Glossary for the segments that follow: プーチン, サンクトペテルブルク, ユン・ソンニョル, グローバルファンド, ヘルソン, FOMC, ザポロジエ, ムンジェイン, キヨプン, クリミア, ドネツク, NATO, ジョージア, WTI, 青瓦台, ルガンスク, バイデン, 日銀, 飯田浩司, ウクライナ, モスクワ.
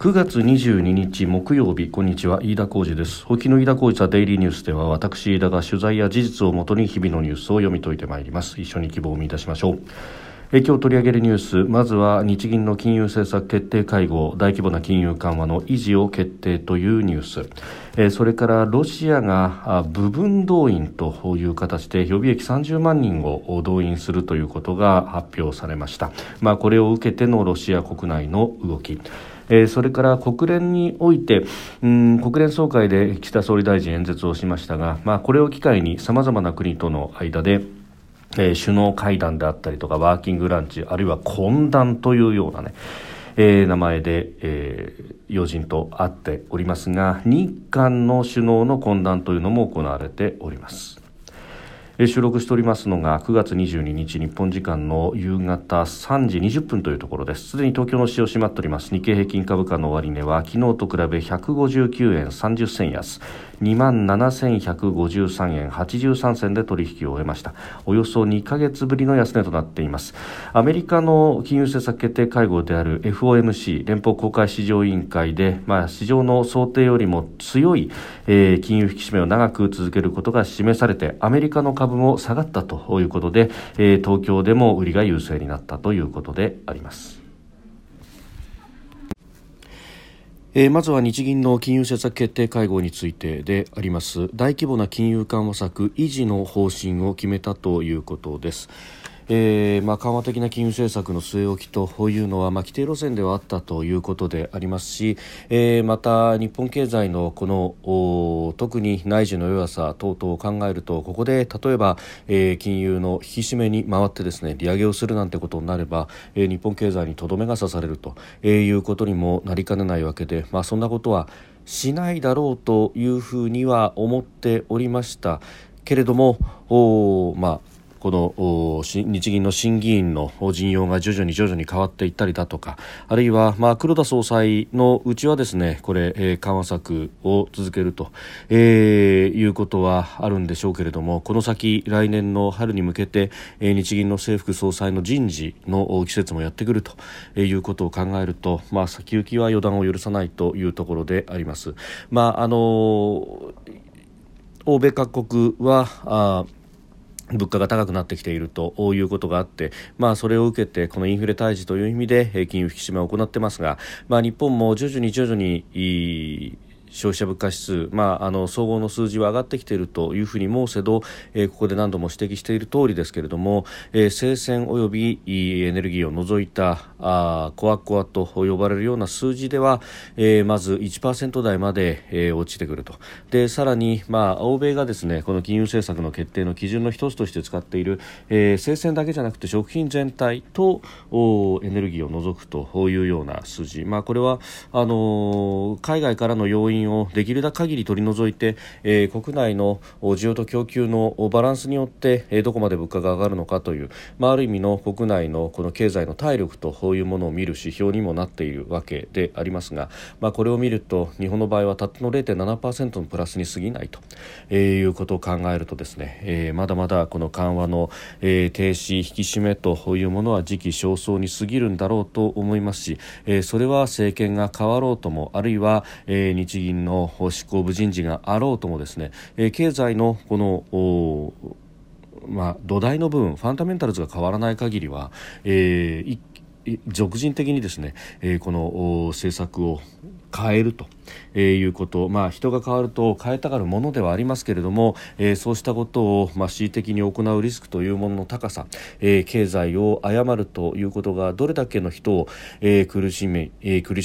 9月22日木曜日、こんにちは、飯田浩司です。沖の飯田浩司はデイリーニュースでは、私飯田が取材や事実をもとに日々のニュースを読み解いてまいります。一緒に希望を見出しましょう。今日取り上げるニュース、まずは日銀の金融政策決定会合、大規模な金融緩和の維持を決定というニュース、それからロシアが部分動員という形で予備役30万人を動員するということが発表されました。これを受けてのロシア国内の動き、それから国連において、国連総会で岸田総理大臣演説をしましたが、これを機会に様々な国との間で首脳会談であったりとかワーキングランチ、あるいは懇談というようなね、名前で、要人と会っておりますが、日韓の首脳の懇談というのも行われております。収録しておりますのが9月22日日本時間の夕方3時20分というところです。すでに東京の市場閉まっております。日経平均株価の終値は昨日と比べ159円30銭安 27,153 円83銭で取引を終えました。およそ2ヶ月ぶりの安値となっています。アメリカの金融政策決定会合である FOMC 連邦公開市場委員会で、市場の想定よりも強い、金融引き締めを長く続けることが示されて、アメリカの株も下がったということで、東京でも売りが優勢になったということであります。まずは日銀の金融政策決定会合についてであります。大規模な金融緩和策維持の方針を決めたということです。緩和的な金融政策の据え置きというのは、規定路線ではあったということでありますし、また日本経済のこの特に内需の弱さ等々を考えると、ここで例えば、金融の引き締めに回ってですね、利上げをするなんてことになれば、日本経済にとどめが刺されるということにもなりかねないわけで、そんなことはしないだろうというふうには思っておりましたけれども、この日銀の審議員の陣容が徐々に変わっていったりだとか、あるいは黒田総裁のうちはですね、これ緩和策を続けるということはあるんでしょうけれども、この先来年の春に向けて日銀の正副総裁の人事の季節もやってくるということを考えると、先行きは予断を許さないというところであります。欧米各国は物価が高くなってきているということがあって、それを受けてこのインフレ退治という意味で金融引き締めを行ってますが、日本も徐々に消費者物価指数、総合の数字は上がってきているというふうにもうせど、ここで何度も指摘している通りですけれども、生鮮およびエネルギーを除いたコアと呼ばれるような数字では、まず 1% 台まで、落ちてくると。でさらに、欧米がですね、この金融政策の決定の基準の一つとして使っている、生鮮だけじゃなくて食品全体とエネルギーを除くというような数字、これは海外からの要因をできる限り取り除いて、国内の需要と供給のバランスによって、どこまで物価が上がるのかという、ある意味の国内のこの経済の体力というものを見る指標にもなっているわけでありますが、これを見ると日本の場合はたったの 0.7% のプラスに過ぎないと、いうことを考えるとですね、まだまだこの緩和の、停止引き締めというものは時期尚早に過ぎるんだろうと思いますし、それは政権が変わろうとも、あるいは、日銀の執行部人事があろうともですね、経済のこの、土台の部分、ファンダメンタルズが変わらない限りは、俗人的にですね、この政策を変えるということ、人が変わると変えたがるものではありますけれども、そうしたことを恣意的に行うリスクというものの高さ、経済を誤るということがどれだけの人を苦し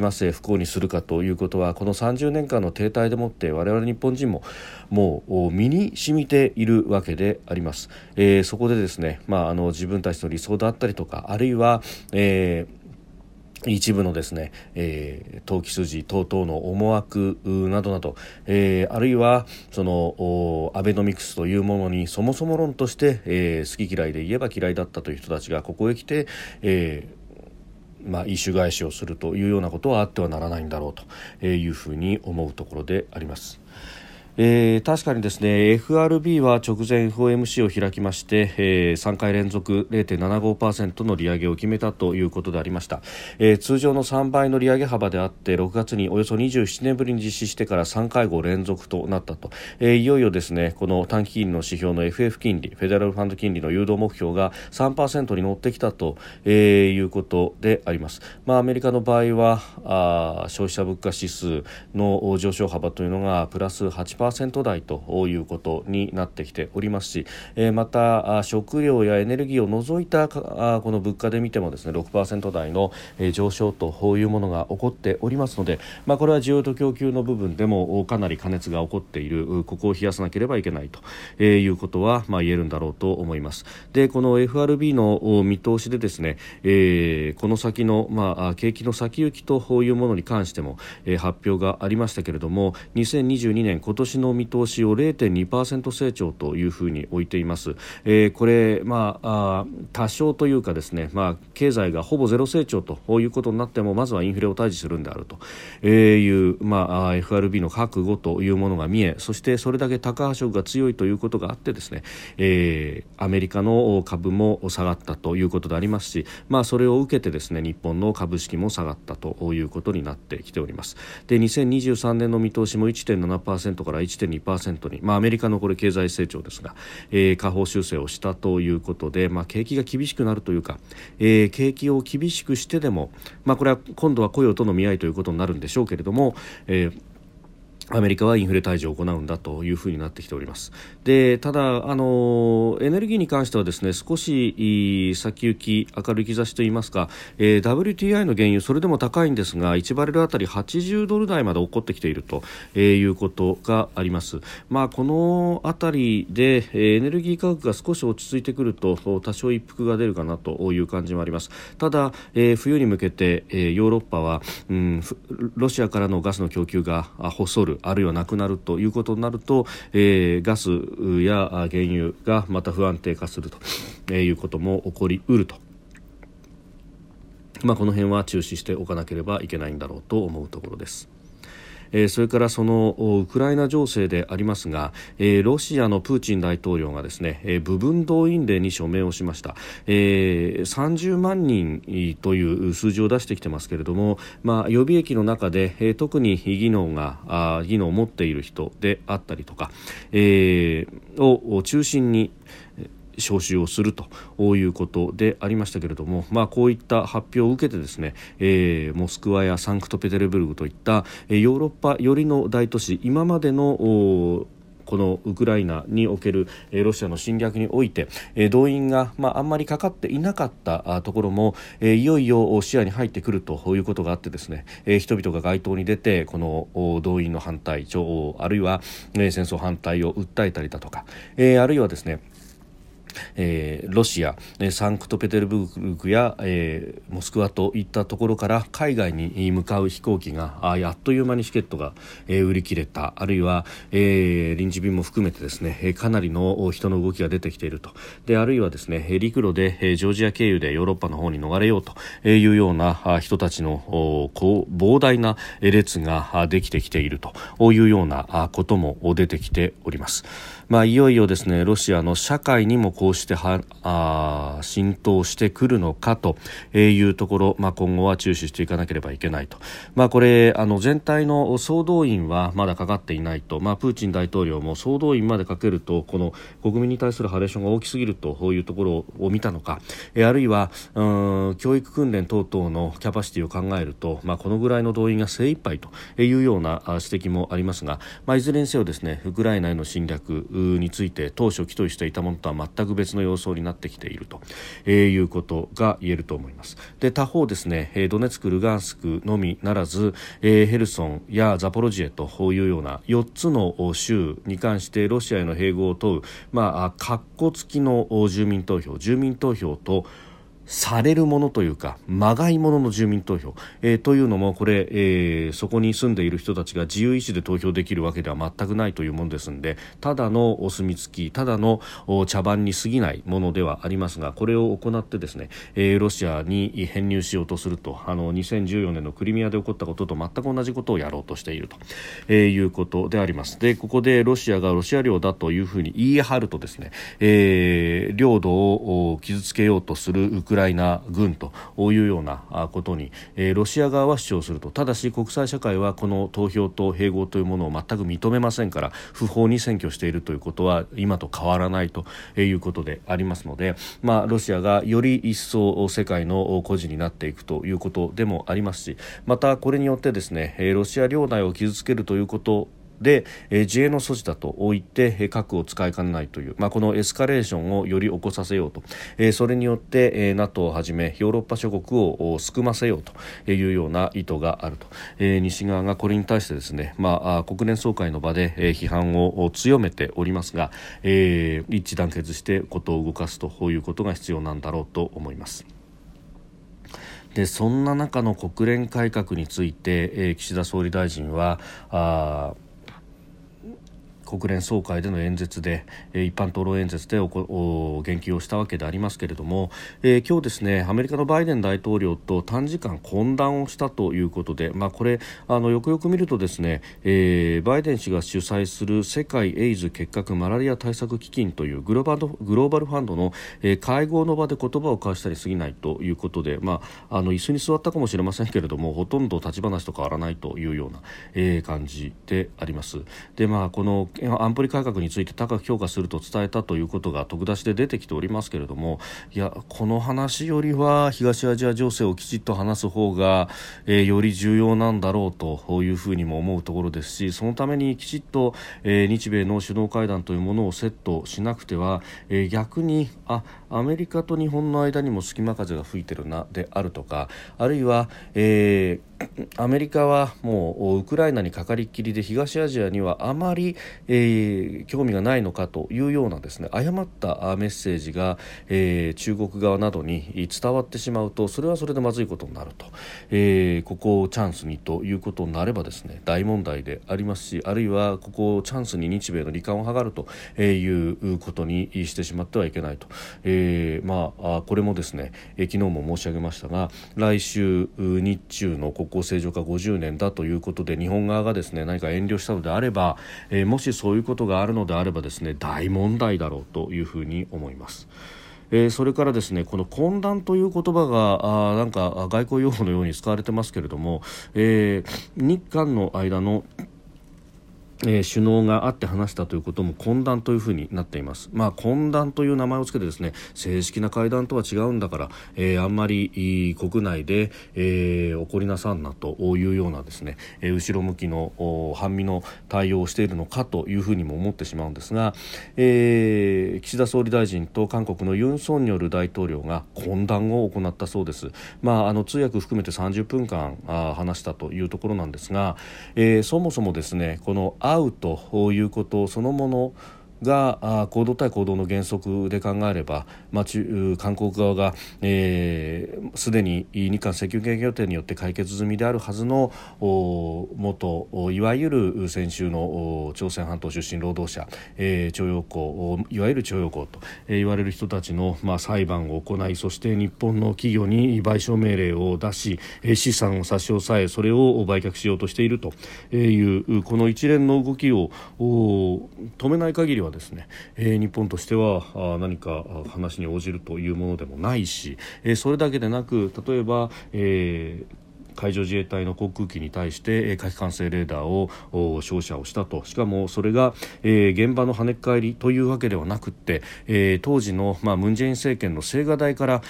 ませ不幸にするかということは、この30年間の停滞でもって我々日本人ももう身に染みているわけであります。そこでですね、自分たちの理想であったりとか、あるいは、一部のですね、投機筋等々の思惑などなど、あるいはそのアベノミクスというものにそもそも論として、好き嫌いで言えば嫌いだったという人たちがここへ来て、異種返しをするというようなことはあってはならないんだろうというふうに思うところであります。確かにですね FRB は直前 FOMC を開きまして、3回連続 0.75% の利上げを決めたということでありました。通常の3倍の利上げ幅であって6月におよそ27年ぶりに実施してから3回合連続となったと、いよいよですねこの短期金利の指標の FF 金利フェデラルファンド金利の誘導目標が 3% に乗ってきたと、いうことであります。アメリカの場合は消費者物価指数の上昇幅というのがプラス 8%台ということになってきておりますし、また食料やエネルギーを除いたこの物価で見てもですね 6% 台の上昇というものが起こっておりますので、これは需要と供給の部分でもかなり過熱が起こっている、ここを冷やさなければいけないということは言えるんだろうと思います。でこの FRB の見通しでですね、この先の、景気の先行きというものに関しても発表がありましたけれども、2022年今年の見通しを 0.2% 成長というふうに置いています。これ、多少というかですね、経済がほぼゼロ成長ということになってもまずはインフレを対峙するんであるという、FRB の覚悟というものが見え、そしてそれだけ高波色が強いということがあってですね、アメリカの株も下がったということでありますし、それを受けてですね日本の株式も下がったということになってきております。で2023年の見通しも 1.7% から 1.2% に、アメリカのこれ経済成長ですが、下方修正をしたということで、景気が厳しくなるというか、景気を厳しくしてでも、これは今度は雇用との見合いということになるんでしょうけれども、アメリカはインフレ退治を行うんだというふうになってきております。で、ただエネルギーに関してはですね、少し先行き明るい兆しといいますか、WTI の原油それでも高いんですが、1バレルあたり80ドル台まで起こってきているということがあります。このあたりでエネルギー価格が少し落ち着いてくると多少一服が出るかなという感じもあります。ただ、冬に向けてヨーロッパは、ロシアからのガスの供給が細る、あるいはなくなるということになると、ガスや原油がまた不安定化するということも起こりうると、この辺は注視しておかなければいけないんだろうと思うところです。それからそのウクライナ情勢でありますが、ロシアのプーチン大統領がですね、部分動員令に署名をしました。30万人という数字を出してきてますけれども、予備役の中で特に技能を持っている人であったりとか、を中心に招集をするということでありましたけれども、こういった発表を受けてですね、モスクワやサンクトペテルブルクといったヨーロッパ寄りの大都市、今までのこのウクライナにおけるロシアの侵略において動員があんまりかかっていなかったところもいよいよ視野に入ってくるということがあってですね、人々が街頭に出てこの動員の反対、あるいは戦争反対を訴えたりだとか、あるいはですねロシア、サンクトペテルブルクや、モスクワといったところから海外に向かう飛行機があっという間にチケットが、売り切れた、あるいは、臨時便も含めてですね、かなりの人の動きが出てきていると。であるいはですね、陸路で、ジョージア経由でヨーロッパの方に逃れようというような人たちの膨大な列ができてきているというようなことも出てきております。いよいよですね、ロシアの社会にもこうして浸透してくるのかというところ、今後は注視していかなければいけないと。これ全体の総動員はまだかかっていないと、プーチン大統領も総動員までかけるとこの国民に対するハレーションが大きすぎるというところを見たのか、あるいは教育訓練等々のキャパシティを考えると、このぐらいの動員が精一杯というような指摘もありますが、いずれにせよですね、ウクライナへの侵略について当初期待していたものとは全く別の様相になってきていると、いうことが言えると思います。で他方ですね、ドネツクルガンスクのみならず、ヘルソンやザポロジエというような4つの州に関してロシアへの併合を問う、括弧付きの住民投票とされるものというか、まがいものの住民投票、というのもこれ、そこに住んでいる人たちが自由意志で投票できるわけでは全くないというものですので、ただのお墨付き、ただの茶番に過ぎないものではありますが、これを行ってですね、ロシアに編入しようとすると、2014年のクリミアで起こったことと全く同じことをやろうとしていると、いうことであります。で、ここでロシアがロシア領だというふうに言い張るとですね、領土を傷つけようとするウクライナ軍というようなことにロシア側は主張すると。ただし国際社会はこの投票と併合というものを全く認めませんから、不法に占拠しているということは今と変わらないということでありますので、ロシアがより一層世界の孤児になっていくということでもありますし、またこれによってですね、ロシア領内を傷つけるということで自衛の措置だと言って核を使いかねないという、このエスカレーションをより起こさせようと、それによって NATO をはじめヨーロッパ諸国をすくませようというような意図があると、西側がこれに対してですね、国連総会の場で批判を強めておりますが、一致団結してことを動かすということが必要なんだろうと思います。で、そんな中の国連改革について、岸田総理大臣は国連総会での演説で、一般討論演説で言及をしたわけでありますけれども、今日ですね、アメリカのバイデン大統領と短時間懇談をしたということで、これよくよく見るとですね、バイデン氏が主催する世界エイズ結核マラリア対策基金というグローバルファンドの、会合の場で言葉を交わしたに過ぎないということで、椅子に座ったかもしれませんけれども、ほとんど立ち話と変わらないというような、感じであります。で、この安保理改革について高く評価すると伝えたということが特出しで出てきておりますけれども、この話よりは東アジア情勢をきちっと話す方が、より重要なんだろうというふうにも思うところですし、そのためにきちっと、日米の首脳会談というものをセットしなくては、逆にアメリカと日本の間にも隙間風が吹いてるなであるとか、あるいは、アメリカはもうウクライナにかかりっきりで東アジアにはあまり、興味がないのかというようなですね、誤ったメッセージが、中国側などに伝わってしまうと、それはそれでまずいことになると、ここをチャンスにということになればですね、大問題でありますし、あるいはここをチャンスに日米の離間を図るということにしてしまってはいけないと、これもですね、昨日も申し上げましたが、来週日中の国交正常化50年だということで、日本側がですね、何か遠慮したのであれば、もしそういうことがあるのであればですね、大問題だろうというふうに思います。それからですね、この懇談という言葉がなんか外交用語のように使われてますけれども、日韓の間の首脳が会って話したということも懇談というふうになっています。懇談という名前をつけてですね、正式な会談とは違うんだから、あんまり国内で、怒りなさんなというようなですね、後ろ向きの半身の対応をしているのかというふうにも思ってしまうんですが、岸田総理大臣と韓国のユン・ソンニョル大統領が懇談を行ったそうです。通訳含めて30分間話したというところなんですが、そもそもですね、この会うということそのものが行動対行動の原則で考えれば、韓国側がすでに日韓請求権協定によって解決済みであるはずのいわゆる先週の朝鮮半島出身労働者、徴用工、いわゆる徴用工と言われる人たちの裁判を行い、そして日本の企業に賠償命令を出し、資産を差し押さえ、それを売却しようとしているというこの一連の動きを止めない限りはですね、日本としては何か話に応じるというものでもないし、それだけでなく、例えば、海上自衛隊の航空機に対して火器管制レーダーを照射をしたと。しかもそれが、現場の跳ね返りというわけではなくって、当時のムンジェイン政権の青瓦台から、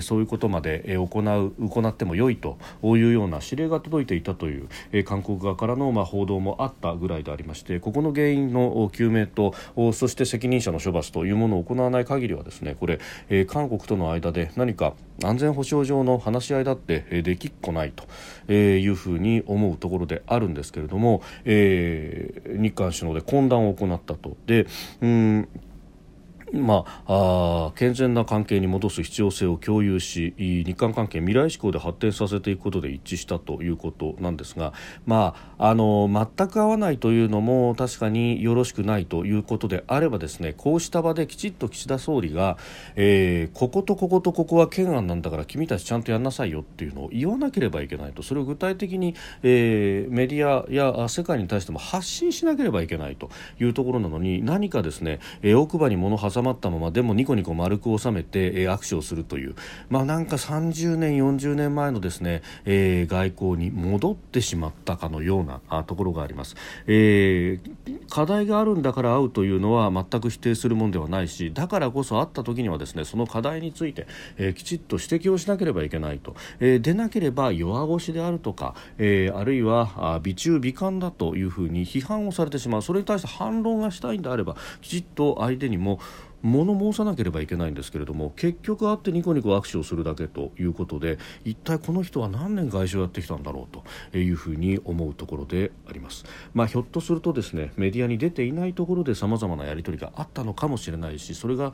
そういうことまで行っても良いというような指令が届いていたという、韓国側からの報道もあったぐらいでありまして、ここの原因の究明と、そして責任者の処罰というものを行わない限りはですね、これ、韓国との間で何か安全保障上の話し合いだってできっこないというふうに思うところであるんですけれども、日韓首脳で懇談を行ったと。で、健全な関係に戻す必要性を共有し、日韓関係未来志向で発展させていくことで一致したということなんですが、全く合わないというのも確かによろしくないということであればですね、こうした場できちっと岸田総理が、こことこことここは懸案なんだから君たちちゃんとやんなさいよっていうのを言わなければいけないと、それを具体的に、メディアや世界に対しても発信しなければいけないというところなのに、何かですね、奥歯に物挟まったままでもニコニコ丸く収めて、握手をするという、なんか30年40年前のですね、外交に戻ってしまったかのようなところがあります。課題があるんだから会うというのは全く否定するものではないし、だからこそ会った時にはですね、その課題について、きちっと指摘をしなければいけないと、でなければ弱腰であるとか、あるいは美中美韓だというふうに批判をされてしまう。それに対して反論がしたいんであればきちっと相手にも物申さなければいけないんですけれども、結局会ってニコニコ握手をするだけということで、一体この人は何年外相やってきたんだろうというふうに思うところであります。ひょっとするとですね、メディアに出ていないところで様々なやり取りがあったのかもしれないし、それが、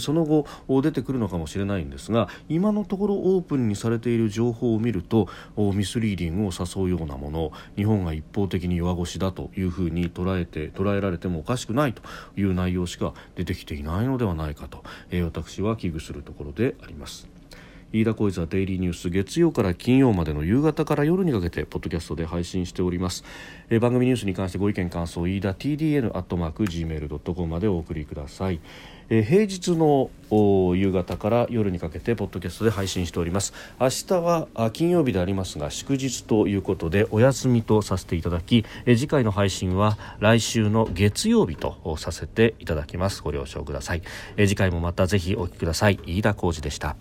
その後出てくるのかもしれないんですが、今のところオープンにされている情報を見るとミスリーディングを誘うようなもの、日本が一方的に弱腰だというふうに捉えられてもおかしくないという内容しか出てきていないのではないかと、私は危惧するところであります。飯田浩司デイリーニュース、月曜から金曜までの夕方から夜にかけてポッドキャストで配信しております。番組ニュースに関してご意見感想、飯田 tdn@gmail.com までお送りください。平日の夕方から夜にかけてポッドキャストで配信しております。明日は金曜日でありますが祝日ということでお休みとさせていただき、次回の配信は来週の月曜日とさせていただきます。ご了承ください。次回もまたぜひお聞きください。飯田浩司でした。